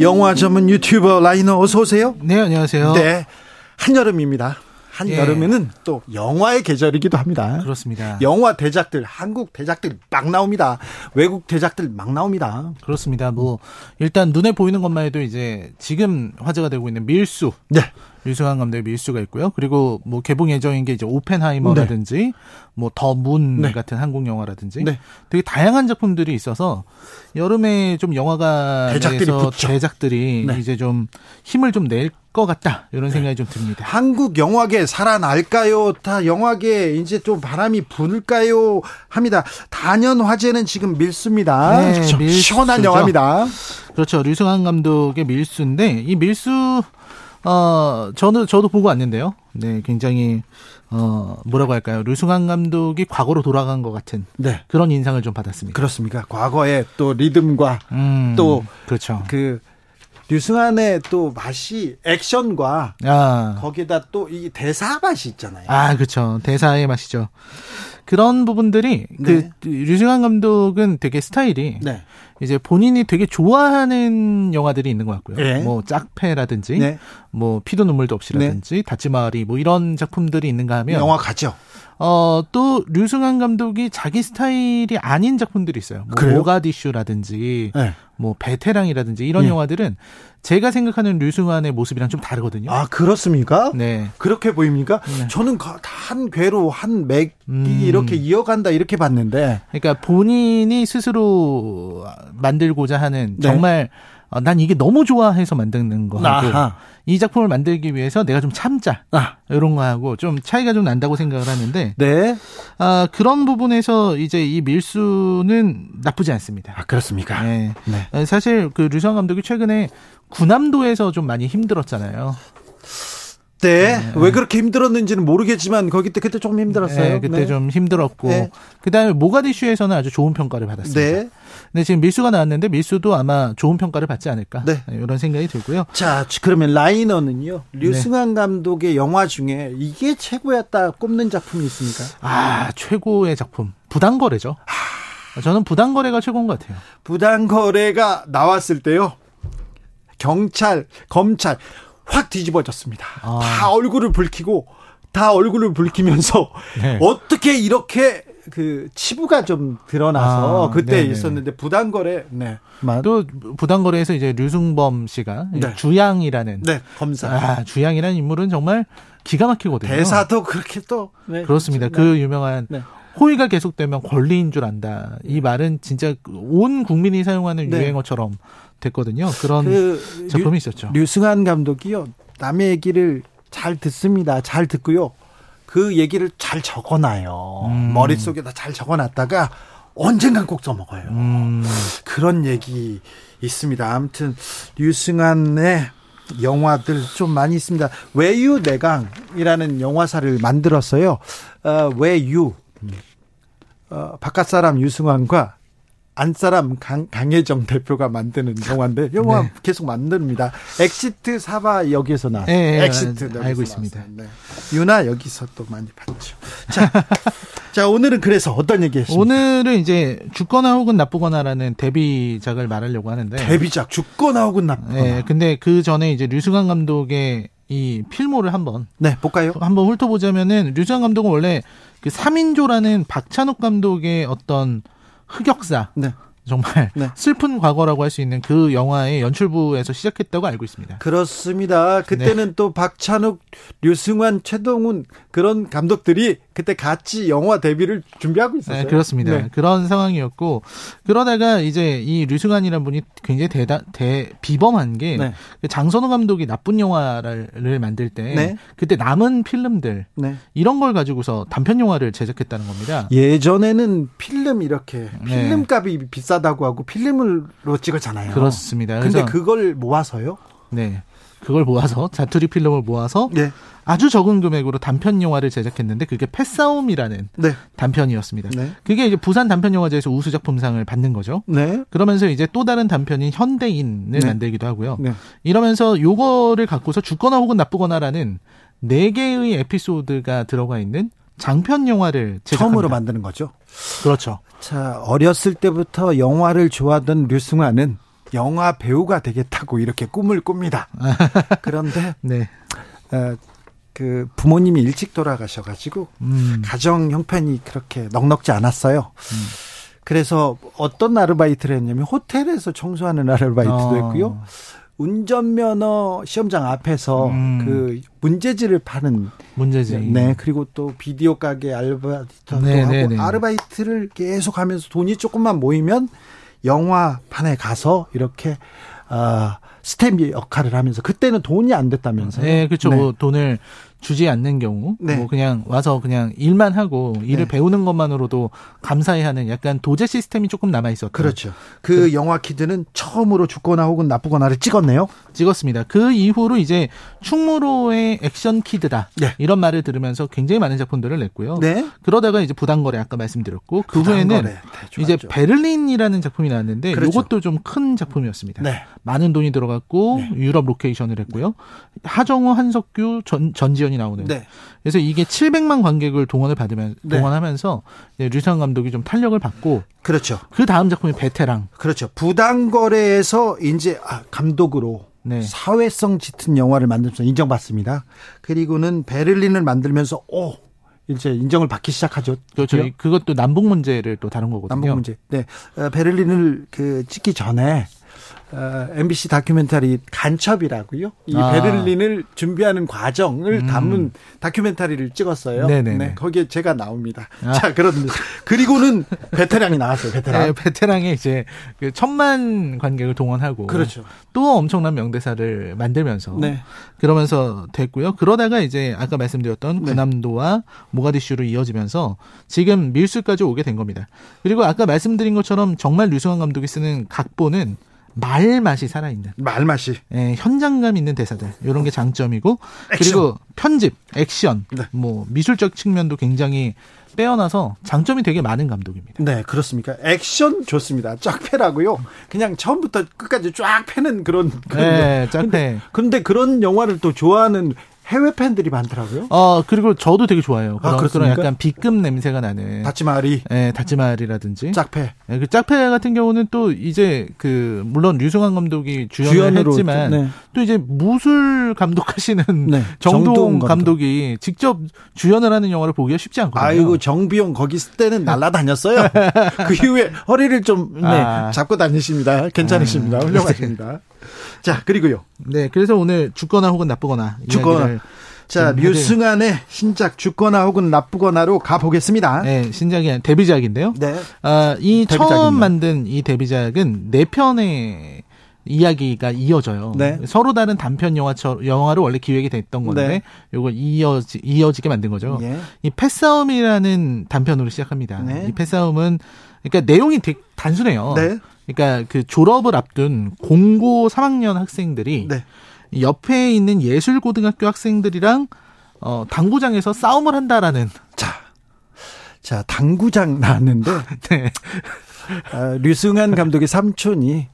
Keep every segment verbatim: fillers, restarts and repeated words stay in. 영화 전문 유튜버 라이너, 어서 오세요. 네, 안녕하세요. 네, 한여름입니다. 한여름에는 예. 또 영화의 계절이기도 합니다. 그렇습니다. 영화 대작들, 한국 대작들 막 나옵니다. 외국 대작들 막 나옵니다. 그렇습니다. 뭐 일단 눈에 보이는 것만 해도 이제 지금 화제가 되고 있는 밀수, 네, 류승완 감독의 밀수가 있고요. 그리고 뭐 개봉 예정인 게 이제 오펜하이머라든지, 네, 뭐 더 문, 네, 같은 한국 영화라든지, 네, 되게 다양한 작품들이 있어서 여름에 좀 영화관에서 대작들이, 네, 이제 좀 힘을 좀 낼 것 같다, 이런 생각이, 네, 좀 듭니다. 한국 영화계 살아날까요? 다 영화계 이제 좀 바람이 부을까요? 합니다. 단연 화제는 지금 밀수입니다. 네, 그렇죠. 밀수죠. 시원한 영화입니다. 그렇죠. 류승환 감독의 밀수인데, 이 밀수 어 저는 저도 보고 왔는데요. 네, 굉장히 어 뭐라고 할까요? 류승환 감독이 과거로 돌아간 것 같은, 네, 그런 인상을 좀 받았습니다. 그렇습니까? 과거의 또 리듬과 음, 또 그렇죠. 그 류승환의 또 맛이 액션과, 아, 거기에다 또 이 대사 맛이 있잖아요. 아, 그렇죠. 대사의 맛이죠. 그런 부분들이, 네, 그 류승환 감독은 되게 스타일이, 네, 이제 본인이 되게 좋아하는 영화들이 있는 것 같고요. 네. 뭐 짝패라든지, 네, 뭐 피도 눈물도 없이라든지, 네, 다치마을이 뭐 이런 작품들이 있는가 하면 영화 가죠. 어, 또 류승환 감독이 자기 스타일이 아닌 작품들이 있어요. 뭐 모가디슈라든지, 네, 뭐 베테랑이라든지 이런, 네, 영화들은 제가 생각하는 류승환의 모습이랑 좀 다르거든요. 아, 그렇습니까? 네. 그렇게 보입니까? 네. 저는 한 궤로 한 맥이 음. 이렇게 이어간다 이렇게 봤는데. 그러니까 본인이 스스로 만들고자 하는, 네, 정말 난 이게 너무 좋아해서 만드는 거하고, 아하, 이 작품을 만들기 위해서 내가 좀 참자, 아, 이런 거하고 좀 차이가 좀 난다고 생각을 하는데, 네, 아, 그런 부분에서 이제 이 밀수는 나쁘지 않습니다. 아, 그렇습니까? 네. 네. 사실 그 류승환 감독이 최근에 군함도에서 좀 많이 힘들었잖아요. 네. 네. 왜 그렇게 힘들었는지는 모르겠지만 거기 때 그때 조금 힘들었어요. 네, 그때, 네, 좀 힘들었고, 네, 그다음에 모가디슈에서는 아주 좋은 평가를 받았습니다. 네. 근데 지금 밀수가 나왔는데 밀수도 아마 좋은 평가를 받지 않을까, 네, 이런 생각이 들고요. 자, 그러면 라이너는요, 류승환, 네, 감독의 영화 중에 이게 최고였다 꼽는 작품이 있습니까? 아, 최고의 작품 부당거래죠. 아, 저는 부당거래가 최고인 것 같아요. 부당거래가 나왔을 때요, 경찰, 검찰 확 뒤집어졌습니다. 아. 다 얼굴을 붉히고, 다 얼굴을 붉히면서, 네, 어떻게 이렇게 그 치부가 좀 드러나서, 아, 그때, 네네, 있었는데 부당거래, 네, 또 부당거래에서 이제 류승범 씨가, 네, 주양이라는, 네, 검사, 아, 주양이라는 인물은 정말 기가 막히거든요. 대사도 그렇게 또, 네, 그렇습니다. 네. 그 유명한, 네, 호의가 계속되면 권리인 줄 안다, 이 말은 진짜 온 국민이 사용하는, 네, 유행어처럼 됐거든요. 그런 그 작품이 류, 있었죠. 류승환 감독이요, 남의 얘기를 잘 듣습니다. 잘 듣고요, 그 얘기를 잘 적어놔요. 음. 머릿속에다 잘 적어놨다가 언젠간 꼭 써먹어요. 음. 그런 얘기 있습니다. 아무튼 류승환의 영화들 좀 많이 있습니다. 외유내강이라는 영화사를 만들었어요. 어, 외유, 어, 바깥사람 류승환과 안사람 강, 강혜정 대표가 만드는 영화인데, 영화, 네, 계속 만듭니다. 엑시트 사바 여기에서 나왔어요. 네, 엑시트, 네, 알고 있습니다. 네. 유나 여기서 또 많이 봤죠. 자, 자, 오늘은 그래서 어떤 얘기했습니까? 오늘은 이제 죽거나 혹은 나쁘거나라는 데뷔작을 말하려고 하는데, 데뷔작 죽거나 혹은 나쁘거나. 네, 근데 그 전에 이제 류승환 감독의 이 필모를 한번, 네, 볼까요? 한번 훑어보자면은, 류승환 감독은 원래 그 삼인조라는 박찬욱 감독의 어떤 흑역사, 네, 정말, 네, 슬픈 과거라고 할 수 있는 그 영화의 연출부에서 시작했다고 알고 있습니다. 그렇습니다. 그때는, 네, 또 박찬욱, 류승완, 최동훈 그런 감독들이 그때 같이 영화 데뷔를 준비하고 있었어요. 네, 그렇습니다. 네. 그런 상황이었고, 그러다가 이제 이 류승환이라는 분이 굉장히 대다, 대, 비범한 게, 네. 장선호 감독이 나쁜 영화를 만들 때, 네. 그때 남은 필름들, 네. 이런 걸 가지고서 단편 영화를 제작했다는 겁니다. 예전에는 필름 이렇게, 필름 값이 네. 비싸다고 하고 필름으로 찍었잖아요. 그렇습니다. 근데 그걸 모아서요? 네. 그걸 모아서 자투리 필름을 모아서 네. 아주 적은 금액으로 단편 영화를 제작했는데 그게 패싸움이라는 네. 단편이었습니다. 네. 그게 이제 부산 단편영화제에서 우수 작품상을 받는 거죠. 네. 그러면서 이제 또 다른 단편인 현대인을 네. 만들기도 하고요. 네. 이러면서 요거를 갖고서 죽거나 혹은 나쁘거나라는 네 개의 에피소드가 들어가 있는 장편 영화를 제작합니다. 처음으로 만드는 거죠. 그렇죠. 자, 어렸을 때부터 영화를 좋아하던 류승환은 영화 배우가 되겠다고 이렇게 꿈을 꿉니다. 그런데 네. 어, 그 부모님이 일찍 돌아가셔가지고 음. 가정 형편이 그렇게 넉넉지 않았어요. 음. 그래서 어떤 아르바이트를 했냐면 호텔에서 청소하는 아르바이트도 어. 했고요. 운전면허 시험장 앞에서 음. 그 문제지를 파는 문제지. 네. 그리고 또 비디오 가게 아르바이트도 네, 하고 네, 네. 아르바이트를 계속 하면서 돈이 조금만 모이면 영화판에 가서 이렇게 어, 스탬프 역할을 하면서 그때는 돈이 안 됐다면서요? 네, 그렇죠. 네. 뭐 돈을 주지 않는 경우, 네. 뭐 그냥 와서 그냥 일만 하고 일을 네. 배우는 것만으로도 감사해하는 약간 도제 시스템이 조금 남아 있었죠. 그렇죠. 그 그래서. 영화 키드는 처음으로 죽거나 혹은 나쁘거나를 찍었네요. 찍었습니다. 그 이후로 이제 충무로의 액션 키드다 네. 이런 말을 들으면서 굉장히 많은 작품들을 냈고요. 네. 그러다가 이제 부당거래 아까 말씀드렸고 그 부당거래. 후에는 네, 이제 베를린이라는 작품이 나왔는데 그렇죠. 이것도 좀 큰 작품이었습니다. 네. 많은 돈이 들어갔고 네. 유럽 로케이션을 했고요. 하정우, 한석규, 전, 전지현 나오는. 네. 그래서 이게 칠백만 관객을 동원을 받으면 네. 동원하면서 류승완 감독이 좀 탄력을 받고. 그렇죠. 그 다음 작품이 베테랑. 그렇죠. 부당거래에서 이제 감독으로 네. 사회성 짙은 영화를 만들면서 인정받습니다. 그리고는 베를린을 만들면서 오 이제 인정을 받기 시작하죠. 그렇죠. 그렇죠. 그것도 남북 문제를 또 다룬 거거든요. 남북 문제. 네. 베를린을 그 찍기 전에. 어, 엠비씨 다큐멘터리 간첩이라고요. 이 아. 베를린을 준비하는 과정을 음. 담은 다큐멘터리를 찍었어요. 네네네. 네, 거기에 제가 나옵니다. 아. 자, 그렇습니다. 그리고는 베테랑이 나왔어요. 베테랑. 네, 베테랑에 이제 그 천만 관객을 동원하고, 그렇죠. 또 엄청난 명대사를 만들면서, 네. 그러면서 됐고요. 그러다가 이제 아까 말씀드렸던 군함도와 네. 모가디슈로 이어지면서 지금 밀수까지 오게 된 겁니다. 그리고 아까 말씀드린 것처럼 정말 류승환 감독이 쓰는 각본은 말맛이 살아있는. 말맛이. 예, 현장감 있는 대사들. 이런 게 장점이고. 액션. 그리고 편집, 액션, 네. 뭐, 미술적 측면도 굉장히 빼어나서 장점이 되게 많은 감독입니다. 네, 그렇습니까? 액션 좋습니다. 짝패라고요. 그냥 처음부터 끝까지 쫙 패는 그런. 그런 네, 짝패. 근데, 근데 그런 영화를 또 좋아하는 해외 팬들이 많더라고요. 어, 그리고 저도 되게 좋아해요. 그런, 아, 그런 약간 B급 냄새가 나는. 다치마을이. 네, 다치마을이라든지. 짝패. 네, 그 짝패 같은 경우는 또 이제 그, 물론 류승환 감독이 주연을 주연으로, 했지만 네. 또 이제 무술 감독하시는 네, 정동, 정동 감독이 직접 주연을 하는 영화를 보기가 쉽지 않거든요. 아이고, 정비용 거기 있을 때는 날라다녔어요. 그 이후에 허리를 좀 네, 아. 잡고 다니십니다. 괜찮으십니다. 아. 훌륭하십니다. 자, 그리고요. 네, 그래서 오늘 죽거나 혹은 나쁘거나. 죽거나. 자, 류승환의 신작 죽거나 혹은 나쁘거나로 가보겠습니다. 네, 신작이 데뷔작인데요. 네. 아, 이 데뷔작입니다. 처음 만든 이 데뷔작은 네 편의 이야기가 이어져요. 네. 서로 다른 단편 영화처럼 영화로 원래 기획이 됐던 건데 네. 요걸 이어지 이어지게 만든 거죠. 예. 이 패싸움이라는 단편으로 시작합니다. 네. 이 패싸움은 그러니까 내용이 되게 단순해요. 네. 그러니까 그 졸업을 앞둔 공고 삼 학년 학생들이 네. 옆에 있는 예술고등학교 학생들이랑 어, 당구장에서 싸움을 한다라는. 자, 자 당구장 나왔는데 네. 어, 류승환 감독의 삼촌이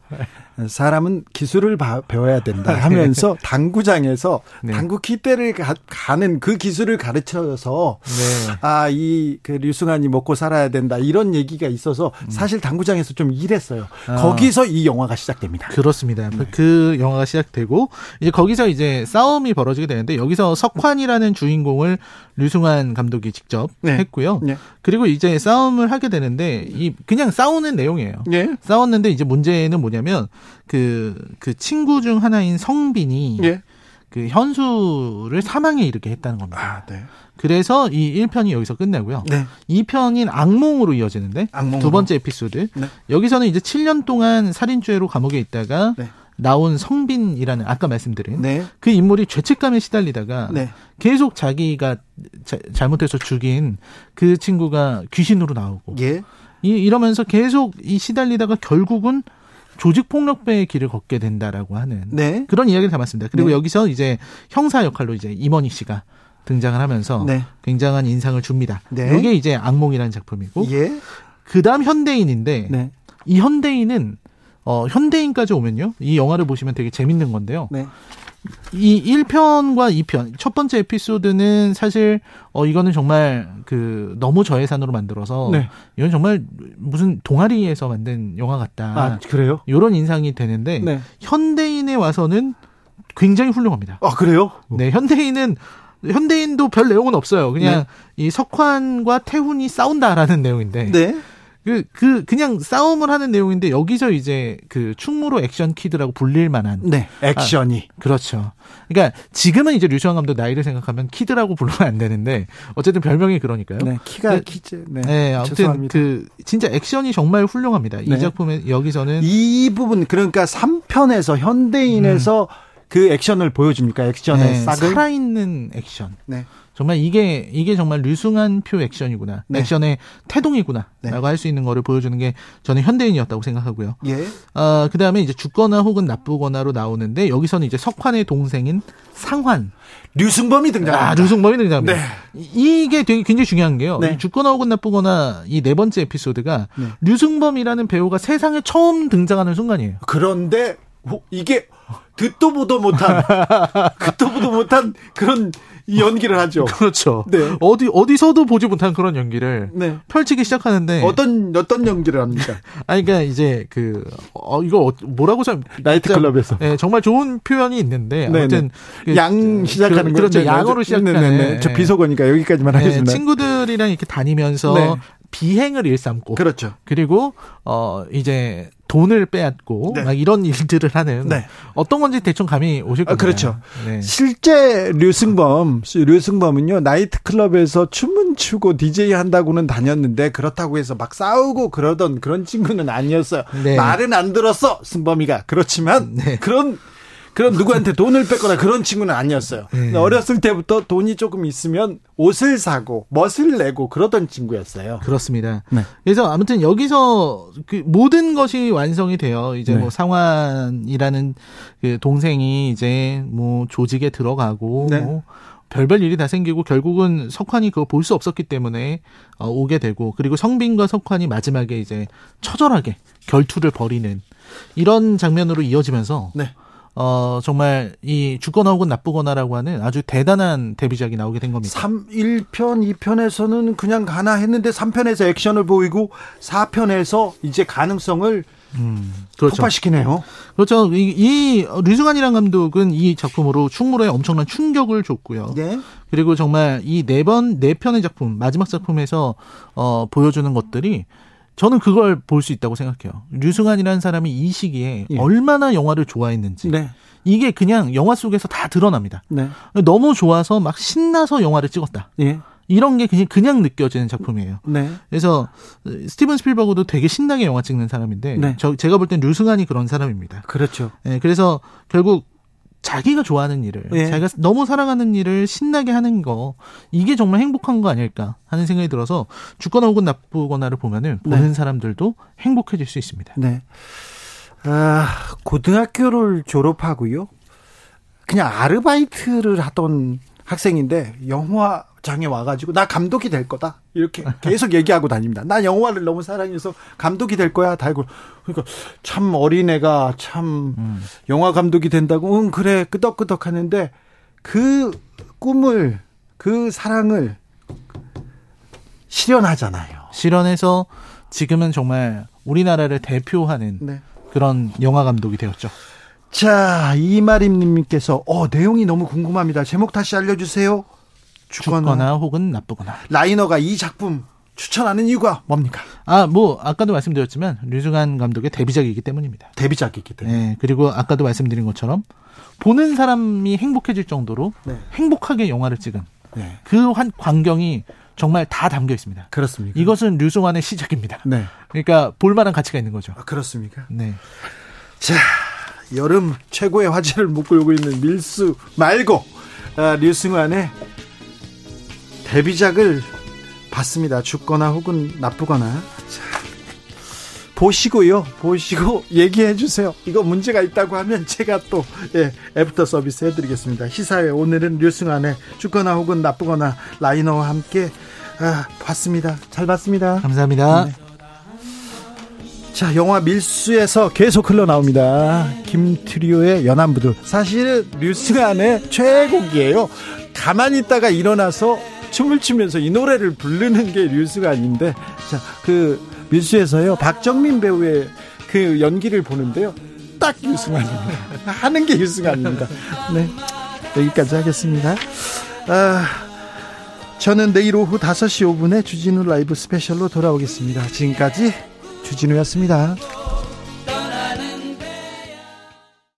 사람은 기술을 바, 배워야 된다 하면서 당구장에서 네. 당구 킥대를 가는 그 기술을 가르쳐서 네. 아, 이 그 류승환이 먹고 살아야 된다 이런 얘기가 있어서 사실 당구장에서 좀 일했어요. 아. 거기서 이 영화가 시작됩니다. 그렇습니다. 네. 그 영화가 시작되고 이제 거기서 이제 싸움이 벌어지게 되는데 여기서 석환이라는 주인공을 류승환 감독이 직접 네. 했고요. 네. 그리고 이제 싸움을 하게 되는데 이 그냥 싸우는 내용이에요. 네. 싸웠는데 이제 문제는 뭐냐면 그, 그 친구 중 하나인 성빈이 예. 그 현수를 사망에 이르게 했다는 겁니다. 아, 네. 그래서 이 일 편이 여기서 끝나고요. 네. 이 편인 악몽으로 이어지는데 악몽으로. 두 번째 에피소드. 네. 여기서는 이제 칠 년 동안 살인죄로 감옥에 있다가 네. 나온 성빈이라는 아까 말씀드린 네. 그 인물이 죄책감에 시달리다가 네. 계속 자기가 자, 잘못해서 죽인 그 친구가 귀신으로 나오고 예. 이, 이러면서 계속 이 시달리다가 결국은 조직폭력배의 길을 걷게 된다라고 하는 네. 그런 이야기를 담았습니다. 그리고 네. 여기서 이제 형사 역할로 이제 임원희 씨가 등장을 하면서 네. 굉장한 인상을 줍니다. 네. 이게 이제 악몽이라는 작품이고 예. 그다음 현대인인데 네. 이 현대인은 어, 현대인까지 오면요. 이 영화를 보시면 되게 재밌는 건데요. 네. 이 일 편과 이 편, 첫 번째 에피소드는 사실, 어, 이거는 정말 그, 너무 저예산으로 만들어서, 네. 이건 정말 무슨 동아리에서 만든 영화 같다. 아, 그래요? 요런 인상이 되는데, 네. 현대인에 와서는 굉장히 훌륭합니다. 아, 그래요? 네, 현대인은, 현대인도 별 내용은 없어요. 그냥 네. 이 석환과 태훈이 싸운다라는 내용인데, 네. 그, 그, 그냥 싸움을 하는 내용인데, 여기서 이제, 그, 충무로 액션 키드라고 불릴 만한. 네. 액션이. 아, 그렇죠. 그러니까, 지금은 이제 류승환 감독 나이를 생각하면 키드라고 부르면 안 되는데, 어쨌든 별명이 그러니까요. 네. 키가 네, 키즈. 네. 네. 아무튼, 죄송합니다. 그, 진짜 액션이 정말 훌륭합니다. 이 네. 작품에, 여기서는. 이 부분, 그러니까 삼 편에서, 현대인에서 음. 그 액션을 보여줍니까? 액션의 네, 싹을. 살아있는 액션. 네. 정말 이게 이게 정말 류승환 표 액션이구나. 네. 액션의 태동이구나 네. 라고 할 수 있는 거를 보여주는 게 저는 현대인이었다고 생각하고요. 예. 어, 그다음에 이제 죽거나 혹은 나쁘거나로 나오는데 여기서는 이제 석환의 동생인 상환. 류승범이 등장합니다. 아, 류승범이 등장합니다. 네. 이게 되게 굉장히 중요한 게요. 네. 이 죽거나 혹은 나쁘거나 이 네 번째 에피소드가 네. 류승범이라는 배우가 세상에 처음 등장하는 순간이에요. 그런데 이게 듣도 보도 못한 듣도 보도 못한 그런 이 연기를 하죠. 그렇죠. 네. 어디 어디서도 보지 못한 그런 연기를 네. 펼치기 시작하는데 어떤 어떤 연기를 합니까? 아니 그러니까 이제 그 어, 이거 뭐라고 참 나이트클럽에서 네, 정말 좋은 표현이 있는데 아무튼 그, 양 시작하는 그, 그렇죠. 양으로 시작하는. 네네네. 저 비속어니까 여기까지만 네, 하겠습니다. 친구들이랑 이렇게 다니면서 네. 비행을 일삼고 그렇죠. 그리고 어 이제 돈을 빼앗고 네. 막 이런 일들을 하는 네. 어떤 건지 대충 감이 오실 겁니다. 아, 그렇죠. 네. 실제 류승범, 류승범은요 나이트클럽에서 춤은 추고 디제이 한다고는 다녔는데 그렇다고 해서 막 싸우고 그러던 그런 친구는 아니었어요. 네. 말은 안 들었어, 승범이가. 그렇지만 네. 그런 그런 누구한테 돈을 뺏거나 그런 친구는 아니었어요. 네. 어렸을 때부터 돈이 조금 있으면 옷을 사고 멋을 내고 그러던 친구였어요. 그렇습니다. 네. 그래서 아무튼 여기서 그 모든 것이 완성이 돼요. 이제 네. 뭐 상환이라는 그 동생이 이제 뭐 조직에 들어가고 네. 뭐 별별 일이 다 생기고 결국은 석환이 그거 볼 수 없었기 때문에 어, 오게 되고 그리고 성빈과 석환이 마지막에 이제 처절하게 결투를 벌이는 이런 장면으로 이어지면서 네. 어, 정말, 이, 죽거나 혹은 나쁘거나라고 하는 아주 대단한 데뷔작이 나오게 된 겁니다. 삼, 일 편, 이 편에서는 그냥 가나 했는데, 삼 편에서 액션을 보이고, 사 편에서 이제 가능성을 음, 그렇죠. 폭발시키네요. 그렇죠. 이, 이 류승환이란 감독은 이 작품으로 충무로에 엄청난 충격을 줬고요. 네. 그리고 정말 이 네 번, 네 편의 작품, 마지막 작품에서, 어, 보여주는 것들이, 저는 그걸 볼 수 있다고 생각해요. 류승환이라는 사람이 이 시기에 예. 얼마나 영화를 좋아했는지 네. 이게 그냥 영화 속에서 다 드러납니다. 네. 너무 좋아서 막 신나서 영화를 찍었다. 예. 이런 게 그냥, 그냥 느껴지는 작품이에요. 네. 그래서 스티븐 스필버그도 되게 신나게 영화 찍는 사람인데 네. 저, 제가 볼 땐 류승환이 그런 사람입니다. 그렇죠. 네, 그래서 결국 자기가 좋아하는 일을 예. 자기가 너무 사랑하는 일을 신나게 하는 거 이게 정말 행복한 거 아닐까 하는 생각이 들어서 죽거나 혹은 나쁘거나를 보면은 네. 보는 사람들도 행복해질 수 있습니다. 네. 아, 고등학교를 졸업하고요. 그냥 아르바이트를 하던 학생인데 영화장에 와가지고 나 감독이 될 거다 이렇게 계속 얘기하고 다닙니다. 나 영화를 너무 사랑해서 감독이 될 거야 달고 그러니까 참 어린애가 참 음. 영화 감독이 된다고 응 그래 끄덕끄덕 하는데 그 꿈을 그 사랑을 실현하잖아요. 실현해서 지금은 정말 우리나라를 대표하는 네. 그런 영화 감독이 되었죠. 자, 이마림님께서 어 내용이 너무 궁금합니다. 제목 다시 알려주세요. 죽거나, 죽거나 혹은 나쁘거나. 라이너가 이 작품 추천하는 이유가 뭡니까? 아, 뭐 아까도 말씀드렸지만 류승환 감독의 데뷔작이기 때문입니다. 데뷔작이기 때문에. 네, 그리고 아까도 말씀드린 것처럼 보는 사람이 행복해질 정도로 네. 행복하게 영화를 찍은 네. 그 환, 광경이 정말 다 담겨 있습니다. 그렇습니까? 이것은 류승환의 시작입니다. 네. 그러니까 볼만한 가치가 있는 거죠. 아, 그렇습니까? 네. 자, 여름 최고의 화제를 묶고 있는 밀수 말고 아, 류승환의 데뷔작을 봤습니다. 죽거나 혹은 나쁘거나. 자, 보시고요. 보시고 얘기해 주세요. 이거 문제가 있다고 하면 제가 또 예, 애프터 서비스 해드리겠습니다. 시사회 오늘은 류승환의 죽거나 혹은 나쁘거나 라이너와 함께 아, 봤습니다. 잘 봤습니다. 감사합니다. 네. 자, 영화 밀수에서 계속 흘러나옵니다. 김트리오의 연안부들. 사실은 류승환의 최애곡이에요. 가만히 있다가 일어나서 춤을 추면서 이 노래를 부르는 게 류승환인데, 자, 그 밀수에서요 박정민 배우의 그 연기를 보는데요 딱 류승환입니다. 하는 게 류승환입니다. 네, 여기까지 하겠습니다. 아, 저는 내일 오후 다섯 시 오 분에 주진우 라이브 스페셜로 돌아오겠습니다. 지금까지 주진우였습니다.